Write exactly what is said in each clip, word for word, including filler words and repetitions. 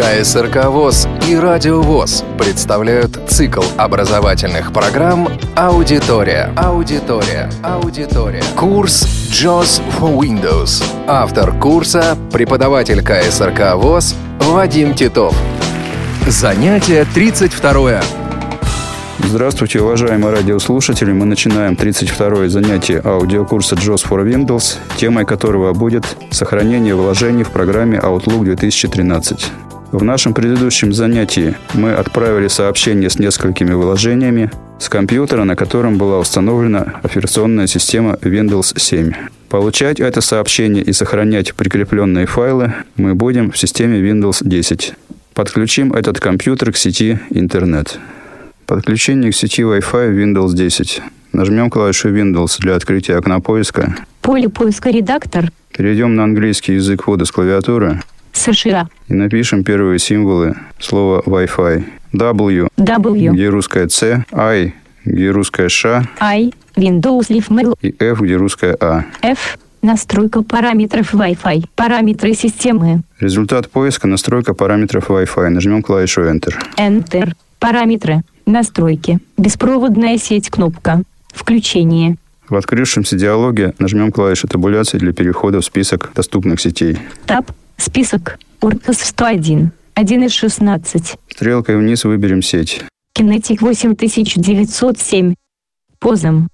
КСРК ВОС и Радиовоз представляют цикл образовательных программ «Аудитория». Аудитория. Аудитория. Курс «Jaws for Windows». Автор курса – преподаватель КСРК ВОС Вадим Титов. Занятие тридцать второе. Здравствуйте, уважаемые радиослушатели. Мы начинаем тридцать второе занятие аудиокурса Jaws for Windows, темой которого будет сохранение вложений в программе Outlook две тысячи тринадцать. В нашем предыдущем занятии мы отправили сообщение с несколькими вложениями с компьютера, на котором была установлена операционная система Windows семь. Получать это сообщение и сохранять прикрепленные файлы мы будем в системе Windows десять. Подключим этот компьютер к сети интернет. Подключение к сети Wi-Fi в Windows десять. Нажмем клавишу Windows для открытия окна поиска. Поле поиска «Редактор». Перейдем на английский язык ввода с клавиатуры. США. И напишем первые символы слова Wi-Fi. W. W. Где русская C. I. Где русская Ш. I. Windows Live Mail. И F. Где русская А. F. Настройка параметров Wi-Fi. Параметры системы. Результат поиска. Настройка параметров Wi-Fi. Нажмем клавишу Enter. Enter. Параметры. Настройки. Беспроводная сеть. Кнопка. Включение. В открывшемся диалоге нажмем клавишу табуляции для перехода в список доступных сетей. Таб. Список. Оркас сто один. один из шестнадцати. Стрелкой вниз выберем сеть. Кинетик восемь тысяч девятьсот семь. Позом.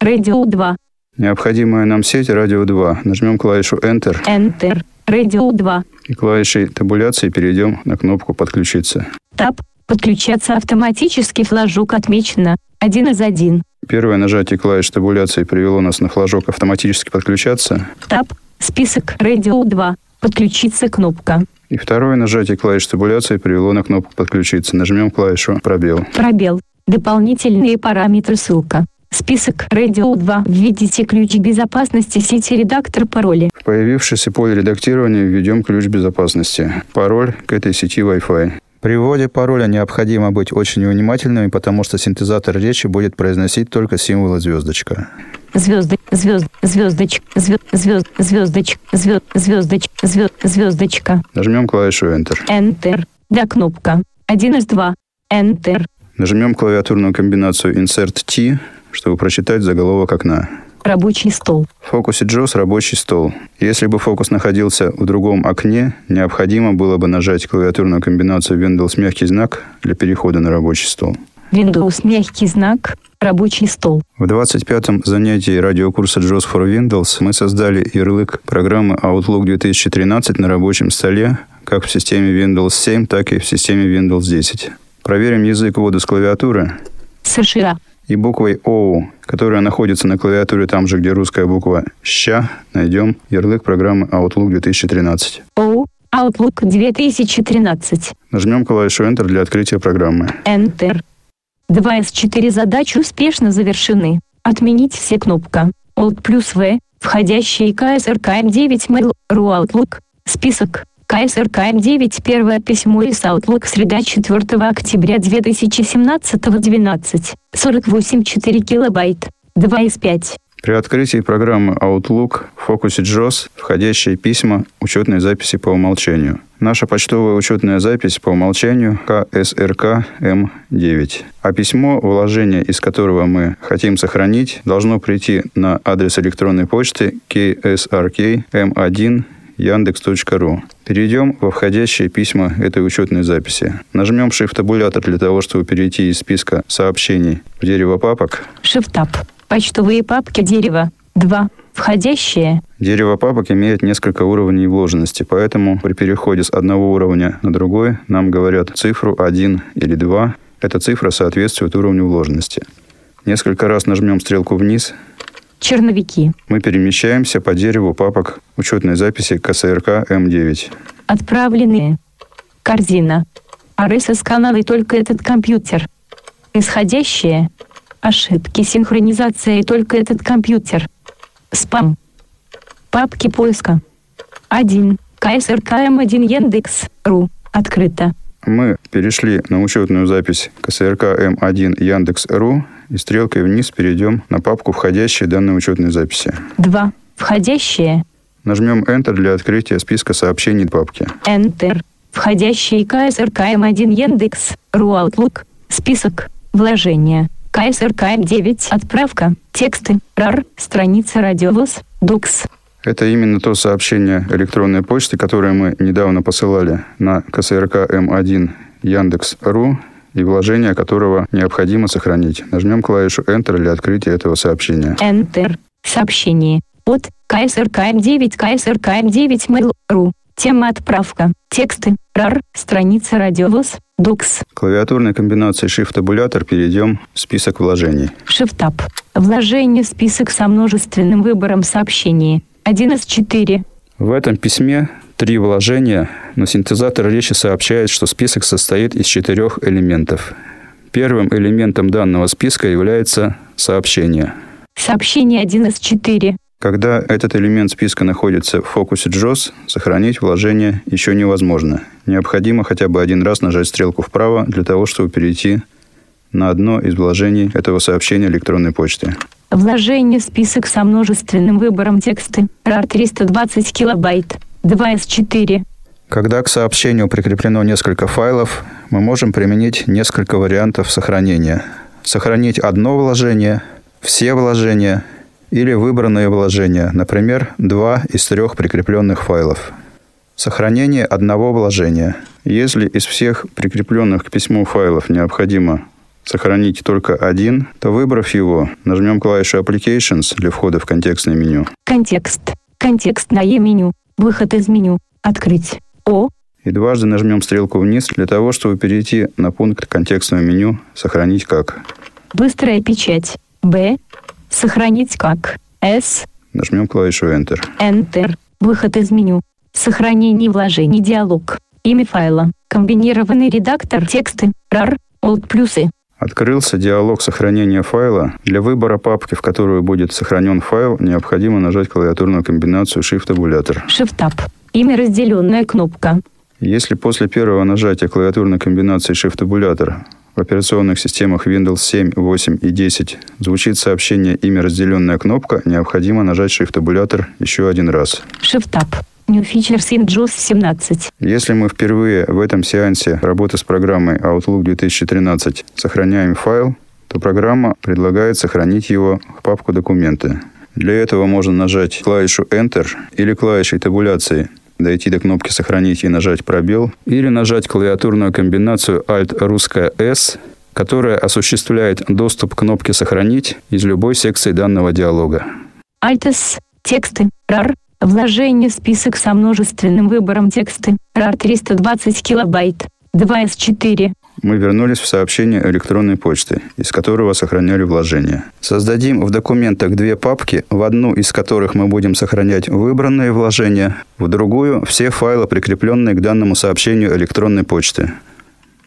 Radio два. Необходимая нам сеть Radio два. Нажмем клавишу Enter. Enter. Radio два. И клавишей табуляции перейдем на кнопку «Подключиться». Таб. Подключаться автоматически. Флажок отмечено. Один из один. Первое нажатие клавиш табуляции привело нас на флажок «Автоматически подключаться». Таб. Список. Radio два. Подключиться. Кнопка. И второе нажатие клавиш табуляции привело на кнопку «Подключиться». Нажмем клавишу «Пробел». Пробел. Дополнительные параметры. Ссылка. Список. Radio два. Введите ключ безопасности сети. Редактор пароля. В появившееся поле редактирования введем ключ безопасности. Пароль к этой сети Wi-Fi. При вводе пароля необходимо быть очень внимательными, потому что синтезатор речи будет произносить только символы звездочка. Звезды, звезд, звездочка, звезд, звезд, звездочка, звезд, звездочка, звезд, звездочка. Нажмем клавишу Enter. Enter. Да, кнопка. Один из два. Enter. Нажмем клавиатурную комбинацию Insert T, чтобы прочитать заголовок окна. Рабочий стол. В фокусе Jaws рабочий стол. Если бы фокус находился в другом окне, необходимо было бы нажать клавиатурную комбинацию Windows мягкий знак для перехода на рабочий стол. Windows мягкий знак рабочий стол. В двадцать пятом занятии радиокурса Jaws for Windows мы создали ярлык программы Outlook две тысячи тринадцать на рабочем столе как в системе Windows семь, так и в системе Windows десять. Проверим язык ввода с клавиатуры. США. И буквой «О», которая находится на клавиатуре там же, где русская буква «Щ», найдем ярлык программы Outlook две тысячи тринадцать. «О», Outlook две тысячи тринадцать. Нажмем клавишу Enter для открытия программы. Enter. два из четырех задачи успешно завершены. Отменить все кнопка. Alt плюс В. Входящие КСРК М девять Mail. Ru Outlook. Список. КСРК М девять. Первое письмо из Outlook. Среда четвёртого октября две тысячи семнадцатого. двенадцать. сорок восемь целых четыре десятых килобайт. два из пяти. При открытии программы Outlook в фокусе Jaws входящие письма учетной записи по умолчанию. Наша почтовая учетная запись по умолчанию КСРК М девять. А письмо, вложение из которого мы хотим сохранить, должно прийти на адрес электронной почты КСРК М один. Яндекс точка ру. Перейдем во входящие письма этой учетной записи. Нажмем Shift-табулятор для того, чтобы перейти из списка сообщений в дерево папок. Shift-таб. Почтовые папки дерево. два. Входящие. Дерево папок имеет несколько уровней вложенности, поэтому при переходе с одного уровня на другой нам говорят цифру один или два. Эта цифра соответствует уровню вложенности. Несколько раз нажмем стрелку вниз. Черновики. Мы перемещаемся по дереву папок учетной записи КСРК М девять. Отправленные. Корзина. эр эс эс-канал и только этот компьютер. Исходящие. Ошибки синхронизации и только этот компьютер. Спам. Папки поиска. один. КСРК М один Яндекс.ру. Открыто. Мы перешли на учетную запись КСРК М один Яндекс.ру и стрелкой вниз перейдем на папку «Входящие» данной учетной записи. два. Входящие. Нажмем Enter для открытия списка сообщений папки. Enter. Входящий КСРК эм один Яндекс, ру Outlook, список, вложения, КСРК эм девять, отправка, тексты, рар, страница Радиовоз, докс. Это именно то сообщение электронной почты, которое мы недавно посылали на КСРК эм один Яндекс.ру и вложение которого необходимо сохранить. Нажмем клавишу Enter для открытия этого сообщения. Enter. Сообщение от КСРК эм девять КСРК эм девять mail.ru. Тема отправка. Тексты. рар. Страница Радиовоз. Докс. Клавиатурной комбинацией Shift-табулятор перейдем в список вложений. Shift-таб. Вложение. Список со множественным выбором сообщений. Один из четыре. В этом письме три вложения, но синтезатор речи сообщает, что список состоит из четырех элементов. Первым элементом данного списка является сообщение. Сообщение один из четыре. Когда этот элемент списка находится в фокусе джоз, сохранить вложение еще невозможно. Необходимо хотя бы один раз нажать стрелку вправо для того, чтобы перейти на одно из вложений этого сообщения электронной почты. Вложение список со множественным выбором тексты. рар триста двадцать килобайт. два из четыре. Когда к сообщению прикреплено несколько файлов, мы можем применить несколько вариантов сохранения. Сохранить одно вложение, все вложения или выбранные вложения, например, два из трех прикрепленных файлов. Сохранение одного вложения. Если из всех прикрепленных к письму файлов необходимо сохранить только один, то, выбрав его, нажмем клавишу Applications для входа в контекстное меню. Контекст. Контекстное меню. Выход из меню. Открыть. О. И дважды нажмем стрелку вниз для того, чтобы перейти на пункт контекстного меню «Сохранить как». Быстрая печать. Б. Сохранить как. С. Нажмем клавишу Enter. Enter. Выход из меню. Сохранение вложений. Диалог. Имя файла. Комбинированный редактор. Тексты. рар. Alt плюсы. Открылся диалог сохранения файла. Для выбора папки, в которую будет сохранен файл, необходимо нажать клавиатурную комбинацию Shift-табулятор. Shift-таб. Имя разделенная кнопка. Если после первого нажатия клавиатурной комбинации Shift-табулятор в операционных системах Windows семь, восемь и десять звучит сообщение «Имя разделенная кнопка», необходимо нажать Shift-табулятор еще один раз. Shift-таб. New Features in джоз семнадцать. Если мы впервые в этом сеансе работы с программой Outlook две тысячи тринадцать сохраняем файл, то программа предлагает сохранить его в папку «Документы». Для этого можно нажать клавишу Enter или клавишей табуляции, дойти до кнопки «Сохранить» и нажать пробел, или нажать клавиатурную комбинацию Alt русская S, которая осуществляет доступ к кнопке «Сохранить» из любой секции данного диалога. Alt S. Тексты. рар. Вложение список со множественным выбором тексты. рар триста двадцать килобайт. два из четыре. Мы вернулись в сообщение электронной почты, из которого сохраняли вложения. Создадим в документах две папки, в одну из которых мы будем сохранять выбранные вложения, в другую – все файлы, прикрепленные к данному сообщению электронной почты.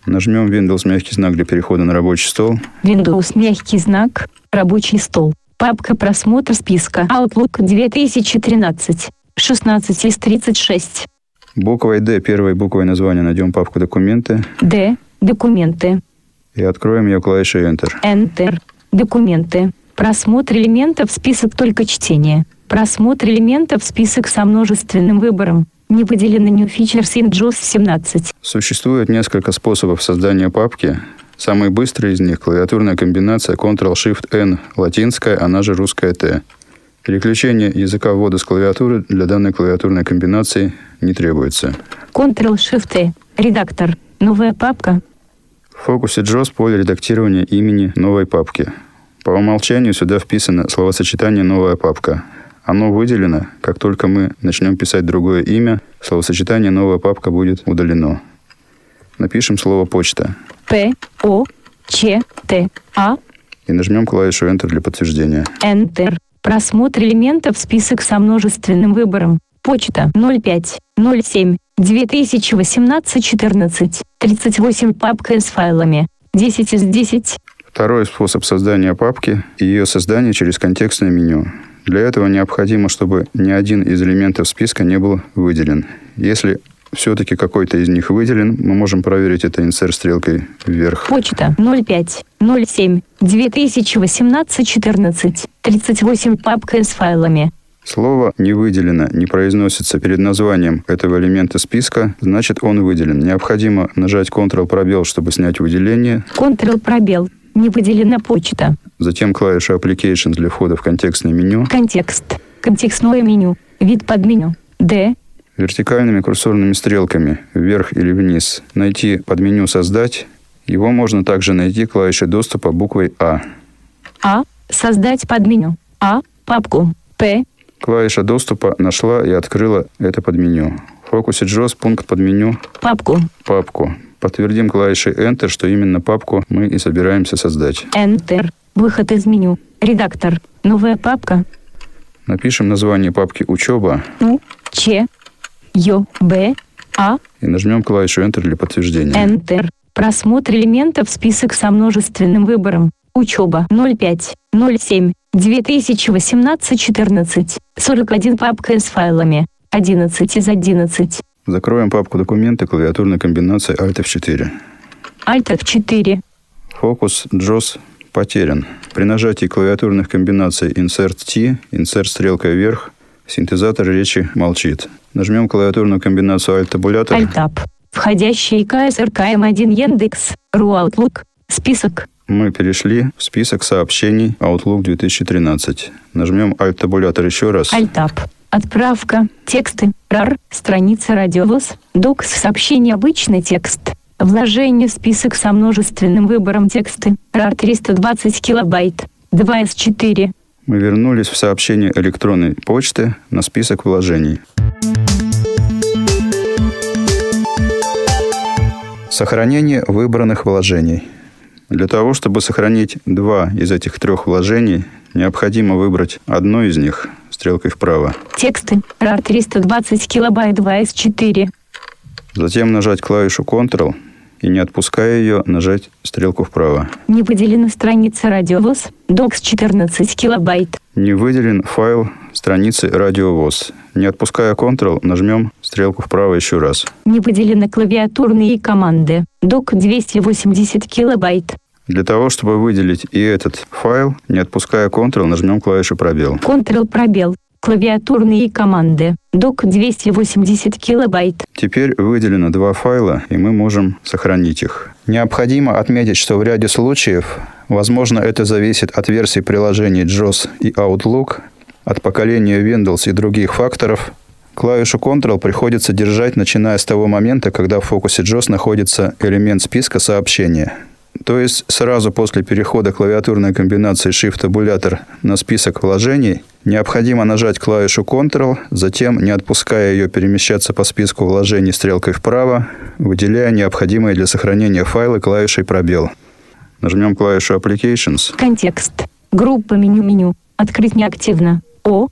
Нажмем Windows мягкий знак для перехода на рабочий стол. Windows мягкий знак, рабочий стол. Папка «Просмотр списка» Outlook две тысячи тринадцать, шестнадцать из тридцать шесть. Буквой «Д» первой буквой названия найдем папку «Документы». «Д» – «Документы». И откроем ее клавишей Enter. Enter. Документы. Просмотр элементов список только чтение. Просмотр элементов список со множественным выбором. Не выделены New Features in джоз семнадцать. Существует несколько способов создания папки. Самый быстрый из них – клавиатурная комбинация Ctrl-Shift-N, латинская, она же русская Т. Переключение языка ввода с клавиатуры для данной клавиатурной комбинации не требуется. Ctrl-Shift-T. Редактор. Новая папка. В фокусе джоз поле редактирования имени новой папки. По умолчанию сюда вписано словосочетание «новая папка». Оно выделено, как только мы начнем писать другое имя, словосочетание «новая папка» будет удалено. Напишем слово «почта». П-О-Ч-Т-А. И нажмем клавишу Enter для подтверждения. Enter. Просмотр элементов список со множественным выбором. Почта ноль пять ноль семь две тысячи восемнадцать четырнадцать тридцать восемь. Папка с файлами. десять из десяти. Второй способ создания папки – ее создание через контекстное меню. Для этого необходимо, чтобы ни один из элементов списка не был выделен. Если все-таки какой-то из них выделен, мы можем проверить это инсерт стрелкой вверх. Почта ноль пять ноль семь две тысячи восемнадцать четырнадцать тридцать восемь. Папка с файлами. Слово «не выделено» не произносится перед названием этого элемента списка, значит, он выделен. Необходимо нажать «Контрол-пробел», чтобы снять выделение. «Контрол-пробел». Не выделена почта. Затем клавиша «Application» для входа в контекстное меню. «Контекст». «Контекстное меню». «Вид под меню». «Д». Вертикальными курсорными стрелками вверх или вниз найти подменю «Создать». Его можно также найти клавишей доступа буквой «А». «А». «Создать подменю». «А». «Папку». «П». Клавиша доступа нашла и открыла это подменю. В фокусе джоз пункт подменю «Папку». «Папку». Подтвердим клавишей Enter, что именно папку мы и собираемся создать. Enter. Выход из меню. Редактор. Новая папка. Напишем название папки «Учеба». У. Ч. Ё. Б. А. И нажмем клавишу Enter для подтверждения. Enter. Просмотр элементов список со множественным выбором. Учеба ноль пять ноль семь две тысячи восемнадцать четырнадцать. сорок один папка с файлами. одиннадцать из одиннадцати. Закроем папку «Документы» клавиатурной комбинацией Alt эф четыре. Alt эф четыре. Фокус джоз потерян. При нажатии клавиатурных комбинаций Insert-T, Insert стрелка вверх, синтезатор речи молчит. Нажмем клавиатурную комбинацию Alt-табулятор. Alt-таб. Входящий КСРК М1 Яндекс. Ru Outlook. Список. Мы перешли в список сообщений Outlook две тысячи тринадцать. Нажмем Alt-табулятор еще раз. Alt-таб. Отправка. Тексты. рар. Страница Радиовоз. Докс. Сообщение. Обычный текст. Вложение. Список со множественным выбором. Тексты. рар триста двадцать килобайт. два из четырех. Мы вернулись в сообщение электронной почты на список вложений. Сохранение выбранных вложений. Для того, чтобы сохранить два из этих трех вложений, необходимо выбрать одно из них стрелкой вправо. Тексты. рар триста двадцать килобайт два из четырех. Затем нажать клавишу Ctrl и, не отпуская ее, нажать стрелку вправо. Не выделена страница Радиовоз. Докс четырнадцать килобайт. Не выделен файл страницы Радиовоз. Не отпуская Ctrl, нажмем стрелку вправо еще раз. Не выделены клавиатурные команды. Док двести восемьдесят килобайт. Для того, чтобы выделить и этот файл, не отпуская Ctrl, нажмем клавишу пробел. Ctrl пробел. Клавиатурные команды. Док двести восемьдесят килобайт. Теперь выделено два файла, и мы можем сохранить их. Необходимо отметить, что в ряде случаев, возможно, это зависит от версии приложений джоз и Outlook, от поколения Windows и других факторов, клавишу Ctrl приходится держать, начиная с того момента, когда в фокусе джоз находится элемент списка сообщения. То есть сразу после перехода клавиатурной комбинации Shift-табулятор на список вложений необходимо нажать клавишу Ctrl, затем, не отпуская ее, перемещаться по списку вложений стрелкой вправо, выделяя необходимые для сохранения файлы клавишей пробел. Нажмем клавишу Applications. Контекст. Группа меню-меню. Открыть неактивно. О.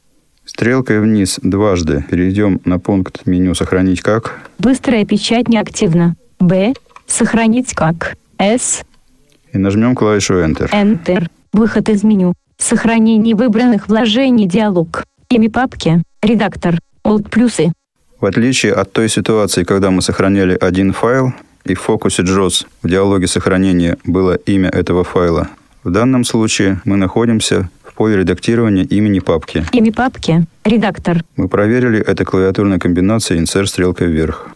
Стрелкой вниз дважды перейдем на пункт меню «Сохранить как». Быстрая печать неактивна. Б. Сохранить как. С. И нажмем клавишу Enter. Enter. Выход из меню. Сохранение выбранных вложений. Диалог. Имя папки. Редактор. Alt плюсы. В отличие от той ситуации, когда мы сохраняли один файл, и в фокусе джоз в диалоге сохранения было имя этого файла, в данном случае мы находимся в поле редактирования имени папки. Имя папки. Редактор. Мы проверили это клавиатурной комбинацией Insert стрелкой вверх.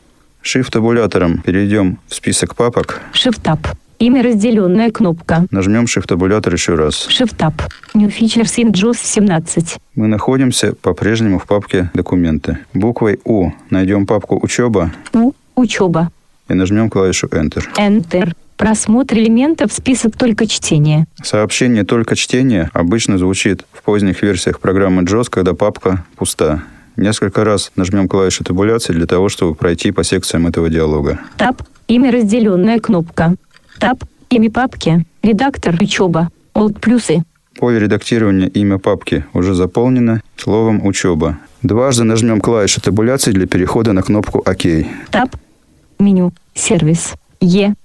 Shift-табулятором перейдем в список папок. Shift-таб. Имя разделенная кнопка. Нажмем Shift-табулятор еще раз. Shift-таб. New Features in джоз семнадцать. Мы находимся по-прежнему в папке «Документы». Буквой «У» найдем папку «Учеба». У. Учеба. И нажмем клавишу Enter. Enter. Просмотр элементов список «Только чтение». Сообщение «Только чтение» обычно звучит в поздних версиях программы джоз, когда папка пуста. Несколько раз нажмем клавишу табуляции для того, чтобы пройти по секциям этого диалога. Таб. Имя разделенная кнопка. Таб. Имя папки. Редактор. Учеба. Alt плюсы. Поле редактирования имя папки уже заполнено словом «Учеба». Дважды нажмем клавишу табуляции для перехода на кнопку «Ок». Таб. Меню. Сервис. Е.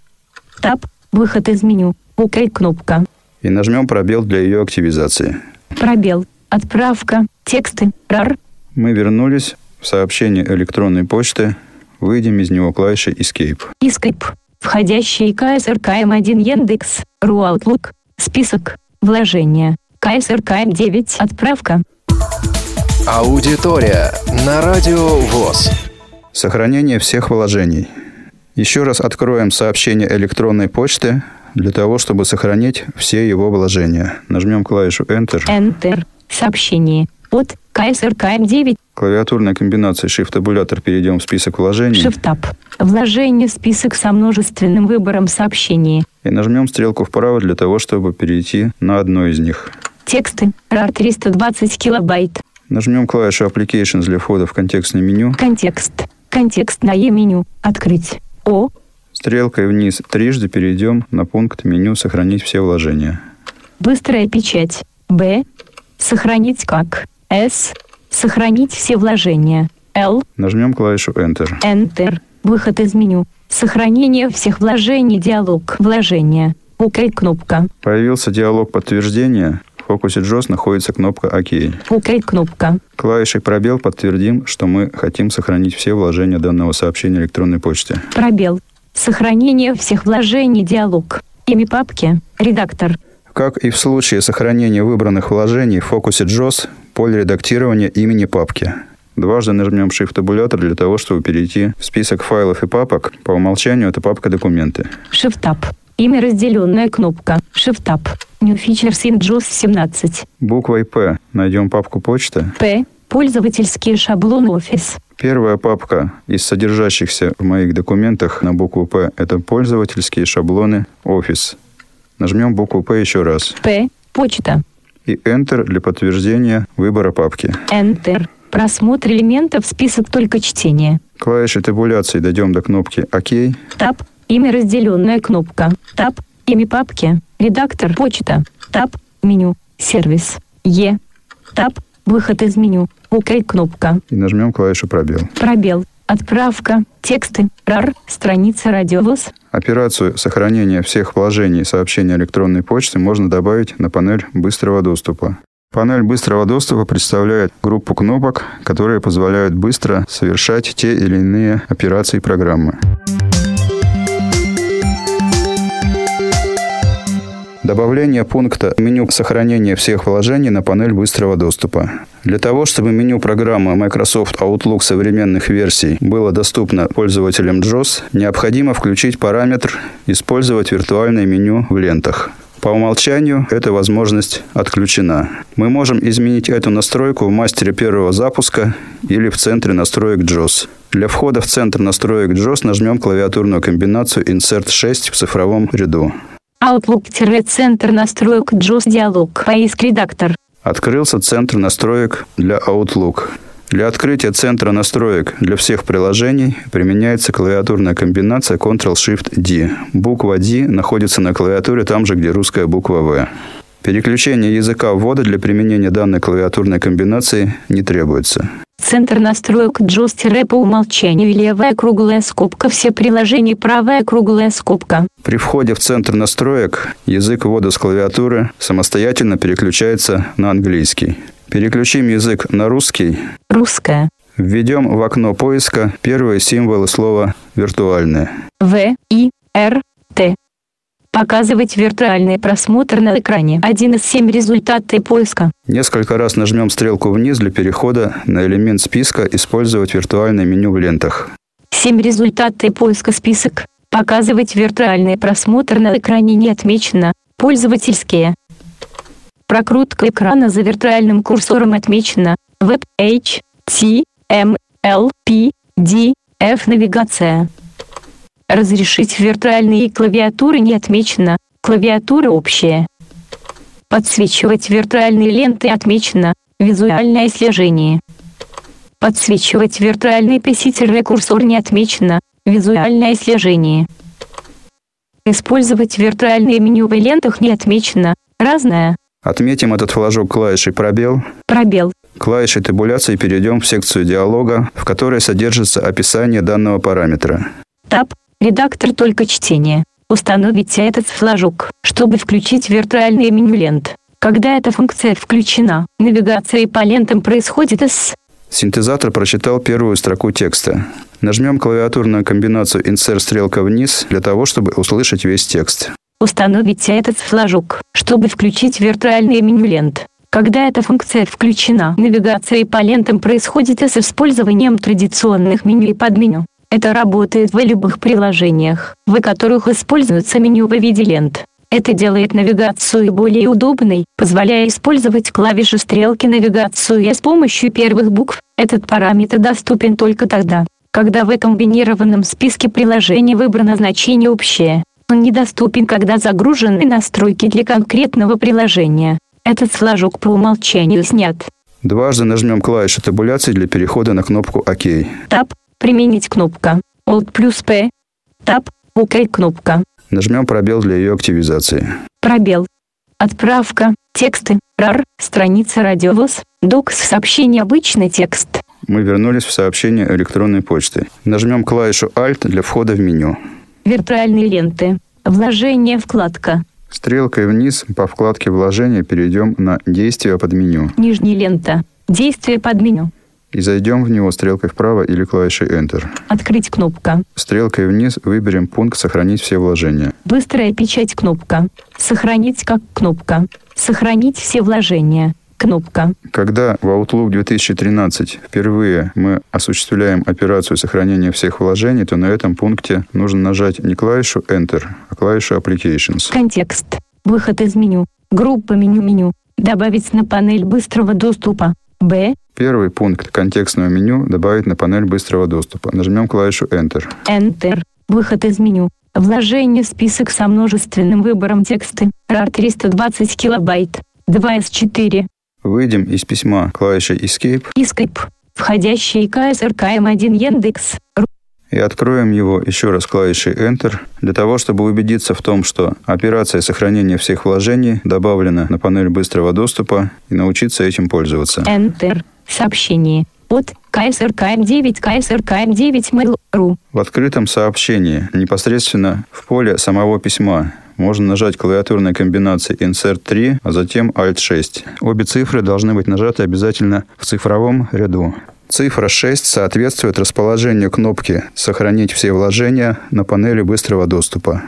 Таб. Выход из меню. ОК кнопка. И нажмем пробел для ее активизации. Пробел. Отправка. Тексты. рар. Мы вернулись в сообщение электронной почты. Выйдем из него клавишей Escape. Escape. Входящий КСРК М1 Яндекс. Ru Outlook. Список. Вложение. КСРК М9. Отправка. Аудитория на Радио ВОС. Сохранение всех вложений. Еще раз откроем сообщение электронной почты для того, чтобы сохранить все его вложения. Нажмем клавишу Enter. Enter. Сообщение. Под КСРК М9. Клавиатурной комбинацией Shift-табулятор перейдем в список вложений. Shift-таб. Вложение. Список со множественным выбором сообщений. И нажмем стрелку вправо для того, чтобы перейти на одно из них. Тексты. рар триста двадцать килобайт. Нажмем клавишу Applications для входа в контекстное меню. Контекст. Контекстное меню. Открыть. О. Стрелкой вниз трижды перейдем на пункт меню «Сохранить все вложения». Быстрая печать. Б. Сохранить как. С. Сохранить все вложения. Л. Нажмем клавишу Enter. Enter. Выход из меню. Сохранение всех вложений. Диалог. Вложения. ОК. Кнопка. Появился диалог подтверждения. В фокусе джоз находится кнопка «Ок». ОК. Кнопка. Клавишей пробел подтвердим, что мы хотим сохранить все вложения данного сообщения электронной почты. Пробел. Сохранение всех вложений. Диалог. Имя папки. Редактор. Как и в случае сохранения выбранных вложений в фокусе джоз, поле редактирования имени папки. Дважды нажмем Shift-табулятор для того, чтобы перейти в список файлов и папок. По умолчанию это папка «Документы». Shift-таб. Имя разделенная кнопка. Shift-таб. New Features in джоз семнадцать. Буквой P найдем папку «Почта». P. Пользовательский шаблон «Офис». Первая папка из содержащихся в моих документах на букву P – это пользовательские шаблоны «Офис». Нажмем букву P еще раз. P. Почта. И Enter для подтверждения выбора папки. Enter. Просмотр элементов, список только чтение. Клавишей табуляции дойдем до кнопки ОК. Tab. Имя разделенная кнопка. Tab. Имя папки. Редактор. Почта. Tab. Меню. Сервис. Е. Tab. Выход из меню. ОК. Кнопка. И нажмем клавишу пробел. Пробел. Отправка. Тексты. рар. Страница Радиовоз. Операцию сохранения всех вложений сообщения электронной почты можно добавить на панель быстрого доступа. Панель быстрого доступа представляет группу кнопок, которые позволяют быстро совершать те или иные операции программы. Добавление пункта меню сохранения всех вложений на панель быстрого доступа. Для того, чтобы меню программы Microsoft Outlook современных версий было доступно пользователям джоз, необходимо включить параметр «Использовать виртуальное меню в лентах». По умолчанию эта возможность отключена. Мы можем изменить эту настройку в мастере первого запуска или в центре настроек джоз. Для входа в центр настроек джоз нажмем клавиатурную комбинацию «Insert шесть» в цифровом ряду. Outlook-центр настроек джоз диалог. Поиск редактор. Открылся центр настроек для Outlook. Для открытия центра настроек для всех приложений применяется клавиатурная комбинация Ctrl-Shift-D. Буква D находится на клавиатуре там же, где русская буква В. Переключение языка ввода для применения данной клавиатурной комбинации не требуется. Центр настроек джоз по умолчанию левая круглая скобка все приложения правая круглая скобка. При входе в центр настроек язык ввода с клавиатуры самостоятельно переключается на английский. Переключим язык на русский. Русская. Введем в окно поиска первые символы слова «виртуальное». В, И, Р, Т. Показывать виртуальный просмотр на экране. Один из семи результатов поиска. Несколько раз нажмем стрелку вниз для перехода на элемент списка «Использовать виртуальное меню в лентах». Семь результатов поиска список. Показывать виртуальный просмотр на экране не отмечено. Пользовательские. Прокрутка экрана за виртуальным курсором отмечена. Веб, H, T, M, L, P, D, F навигация. Разрешить виртуальные клавиатуры не отмечено. Клавиатура общая. Подсвечивать виртуальные ленты отмечено. Визуальное слежение. Подсвечивать виртуальный писатель курсор не отмечено. Визуальное слежение. Использовать виртуальные меню в лентах не отмечено. Разное. Отметим этот флажок клавишей пробел. Пробел. Клавишей табуляции перейдем в секцию диалога, в которой содержится описание данного параметра. Таб. Редактор только чтения. Установите этот флажок, чтобы включить виртуальное меню лент. Когда эта функция включена, навигация по лентам происходит с... Синтезатор прочитал первую строку текста. Нажмем клавиатурную комбинацию Insert стрелка вниз для того, чтобы услышать весь текст. Установите этот флажок, чтобы включить виртуальное меню лент. Когда эта функция включена, навигация по лентам происходит с использованием традиционных меню и подменю. Это работает в любых приложениях, в которых используется меню в виде лент. Это делает навигацию более удобной, позволяя использовать клавиши стрелки навигацию с помощью первых букв. Этот параметр доступен только тогда, когда в этом комбинированном списке приложений выбрано значение «Общее». Он недоступен, когда загружены настройки для конкретного приложения. Этот флажок по умолчанию снят. Дважды нажмем клавишу табуляции для перехода на кнопку «Ок». Таб. Применить кнопка. Alt плюс P. Таб. ОК кнопка. Нажмем пробел для ее активизации. Пробел. Отправка. Тексты. рар. Страница Радиовоз. Докс. Сообщение. Обычный текст. Мы вернулись в сообщение электронной почты. Нажмем клавишу «Alt» для входа в меню. Виртуальные ленты. Вложение. Вкладка. Стрелкой вниз по вкладке «Вложение» перейдем на «Действия под меню». Нижняя лента. «Действия под меню». И зайдем в него стрелкой вправо или клавишей Enter. Открыть кнопка. Стрелкой вниз выберем пункт «Сохранить все вложения». Быстрая печать кнопка. Сохранить как кнопка. Сохранить все вложения. Кнопка. Когда в Outlook две тысячи тринадцать впервые мы осуществляем операцию сохранения всех вложений, то на этом пункте нужно нажать не клавишу Enter, а клавишу Applications. Контекст. Выход из меню. Группа меню-меню. Добавить на панель быстрого доступа. Б. Первый пункт контекстного меню добавить на панель быстрого доступа. Нажмем клавишу Enter. Enter. Выход из меню. Вложение список со множественным выбором тексты. рар триста двадцать килобайт. два эс четыре. Выйдем из письма клавишей Escape. Escape. Входящий КСРК эм один Яндекс. И откроем его еще раз клавишей Enter, для того, чтобы убедиться в том, что операция сохранения всех вложений добавлена на панель быстрого доступа и научиться этим пользоваться. Enter. Сообщение. От КСРК эм девять КСРК эм девять mail.ru. В открытом сообщении, непосредственно в поле самого письма, можно нажать клавиатурной комбинацией Insert три, а затем Alt шесть. Обе цифры должны быть нажаты обязательно в цифровом ряду. Цифра шесть соответствует расположению кнопки «Сохранить все вложения» на панели быстрого доступа.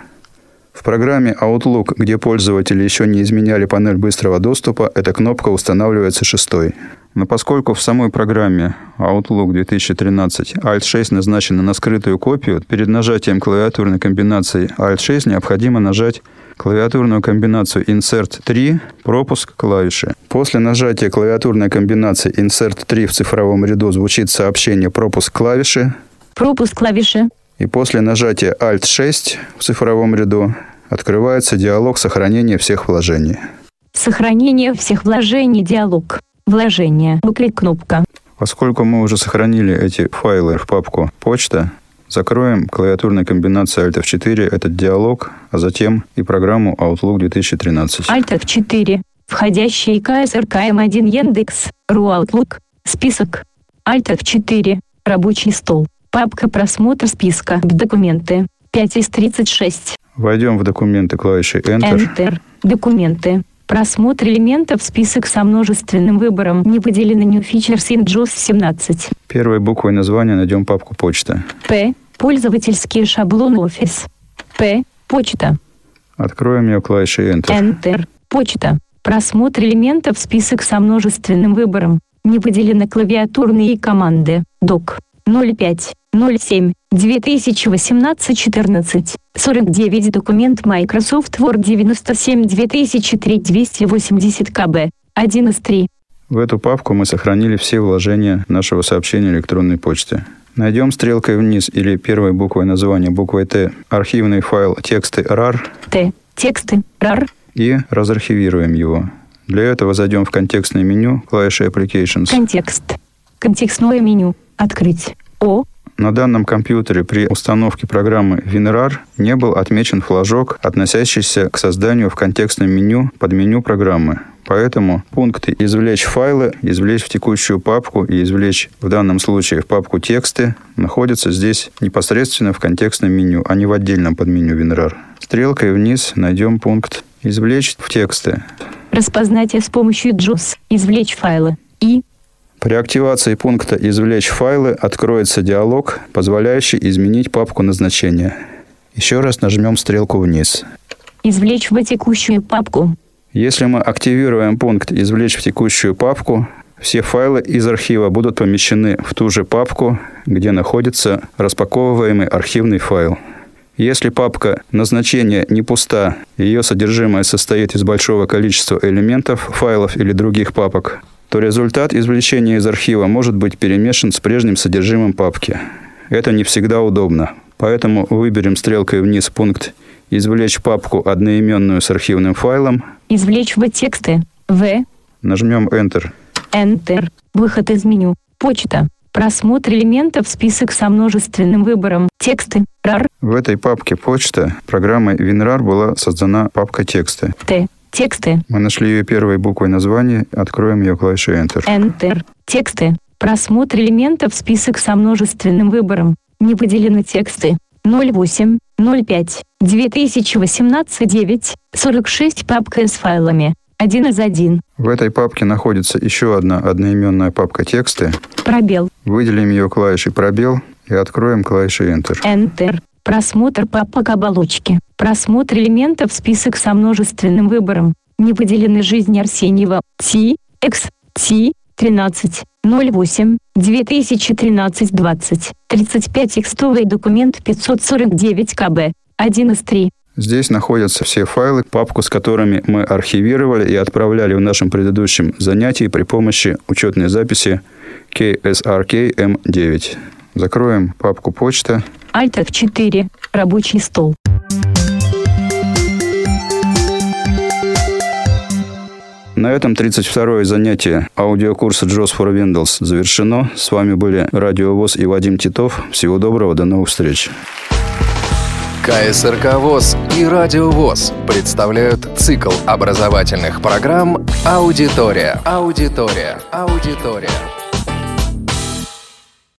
В программе Outlook, где пользователи еще не изменяли панель быстрого доступа, эта кнопка устанавливается шестой. Но поскольку в самой программе Outlook две тысячи тринадцать Alt шесть назначена на скрытую копию, перед нажатием клавиатурной комбинации Alt шесть необходимо нажать клавиатурную комбинацию Insert три, пропуск клавиши. После нажатия клавиатурной комбинации Insert три в цифровом ряду звучит сообщение «Пропуск клавиши». Пропуск клавиши. И после нажатия Alt шесть в цифровом ряду открывается диалог сохранения всех вложений. Сохранение всех вложений диалог. Вложение. Клик кнопка. Поскольку мы уже сохранили эти файлы в папку «Почта», закроем клавиатурной комбинацией Alt эф четыре этот диалог, а затем и программу Outlook две тысячи тринадцать. Alt эф четыре. Входящий КСРК эм один Яндекс. Ру Outlook. Список. Alt эф четыре. Рабочий стол. Папка «Просмотр списка». Документы. пять из тридцати шести. Войдем в документы клавишей Enter. Enter. Документы. Просмотр элементов список со множественным выбором. Не выделено New Features in Jaws семнадцать. Первой буквой названия найдем папку «Почта». П. Пользовательский шаблон Office. П. Почта. Откроем ее клавишей Enter. Enter. Почта. Просмотр элементов список со множественным выбором. Не выделены клавиатурные команды. Док. ноль пять ноль семь две тысячи восемнадцать четырнадцать сорок девять документ Microsoft Word девяносто семь две тысячи три двести восемьдесят КБ один из трёх. В эту папку мы сохранили все вложения нашего сообщения электронной почты. Найдем стрелкой вниз или первой буквой названия буквой Т архивный файл тексты рар. Т. Тексты рар. И разархивируем его. Для этого зайдем в контекстное меню клавишей Applications. Контекст. Контекстное меню. Открыть. О. На данном компьютере при установке программы WinRAR не был отмечен флажок, относящийся к созданию в контекстном меню под меню программы. Поэтому пункты «Извлечь файлы», «Извлечь в текущую папку» и «Извлечь» в данном случае в папку «Тексты» находятся здесь непосредственно в контекстном меню, а не в отдельном подменю WinRAR. Стрелкой вниз найдем пункт «Извлечь в тексты». Распознать с помощью джос, «Извлечь файлы» и... При активации пункта «Извлечь файлы» откроется диалог, позволяющий изменить папку назначения. Еще раз нажмем стрелку вниз. «Извлечь в текущую папку». Если мы активируем пункт «Извлечь в текущую папку», все файлы из архива будут помещены в ту же папку, где находится распаковываемый архивный файл. Если папка назначения не пуста, ее содержимое состоит из большого количества элементов, файлов или других папок, то результат извлечения из архива может быть перемешан с прежним содержимым папки. Это не всегда удобно, поэтому выберем стрелкой вниз пункт «Извлечь папку, одноименную с архивным файлом». «Извлечь в тексты. В». Нажмем Enter. Enter. Выход из меню. Почта. Просмотр элементов. Список со множественным выбором. Тексты. Рар. В этой папке «Почта» программой WinRAR была создана папка «Тексты». Т. Тексты. Мы нашли ее первой буквой названия. Откроем ее клавишей Enter. Enter. Тексты. Просмотр элементов. Список со множественным выбором. Не выделены тексты. ноль восемь ноль пять две тысячи восемнадцать девять сорок шесть. Папка с файлами. один из одного. В этой папке находится еще одна одноименная папка «Тексты». Пробел. Выделим ее клавишей «Пробел» и откроем клавишей Enter. Enter. Просмотр папок оболочки. Просмотр элементов. Список со множественным выбором. Не выделены жизни Арсеньева. Ти. Экс. Ти. тринадцать ноль восемь две тысячи тринадцать двадцать тридцать пять. Текстовый документ пятьсот сорок девять килобайт. один из трёх. Здесь находятся все файлы, папку с которыми мы архивировали и отправляли в нашем предыдущем занятии при помощи учетной записи КСРК М9. Закроем папку «Почта». Alt эф четыре. Рабочий стол. На этом тридцать второе занятие аудиокурса Jaws for Windows завершено. С вами были Радиовоз и Вадим Титов. Всего доброго, до новых встреч. КСРК ВОС и Радио ВОС представляют цикл образовательных программ «Аудитория». Аудитория. Аудитория.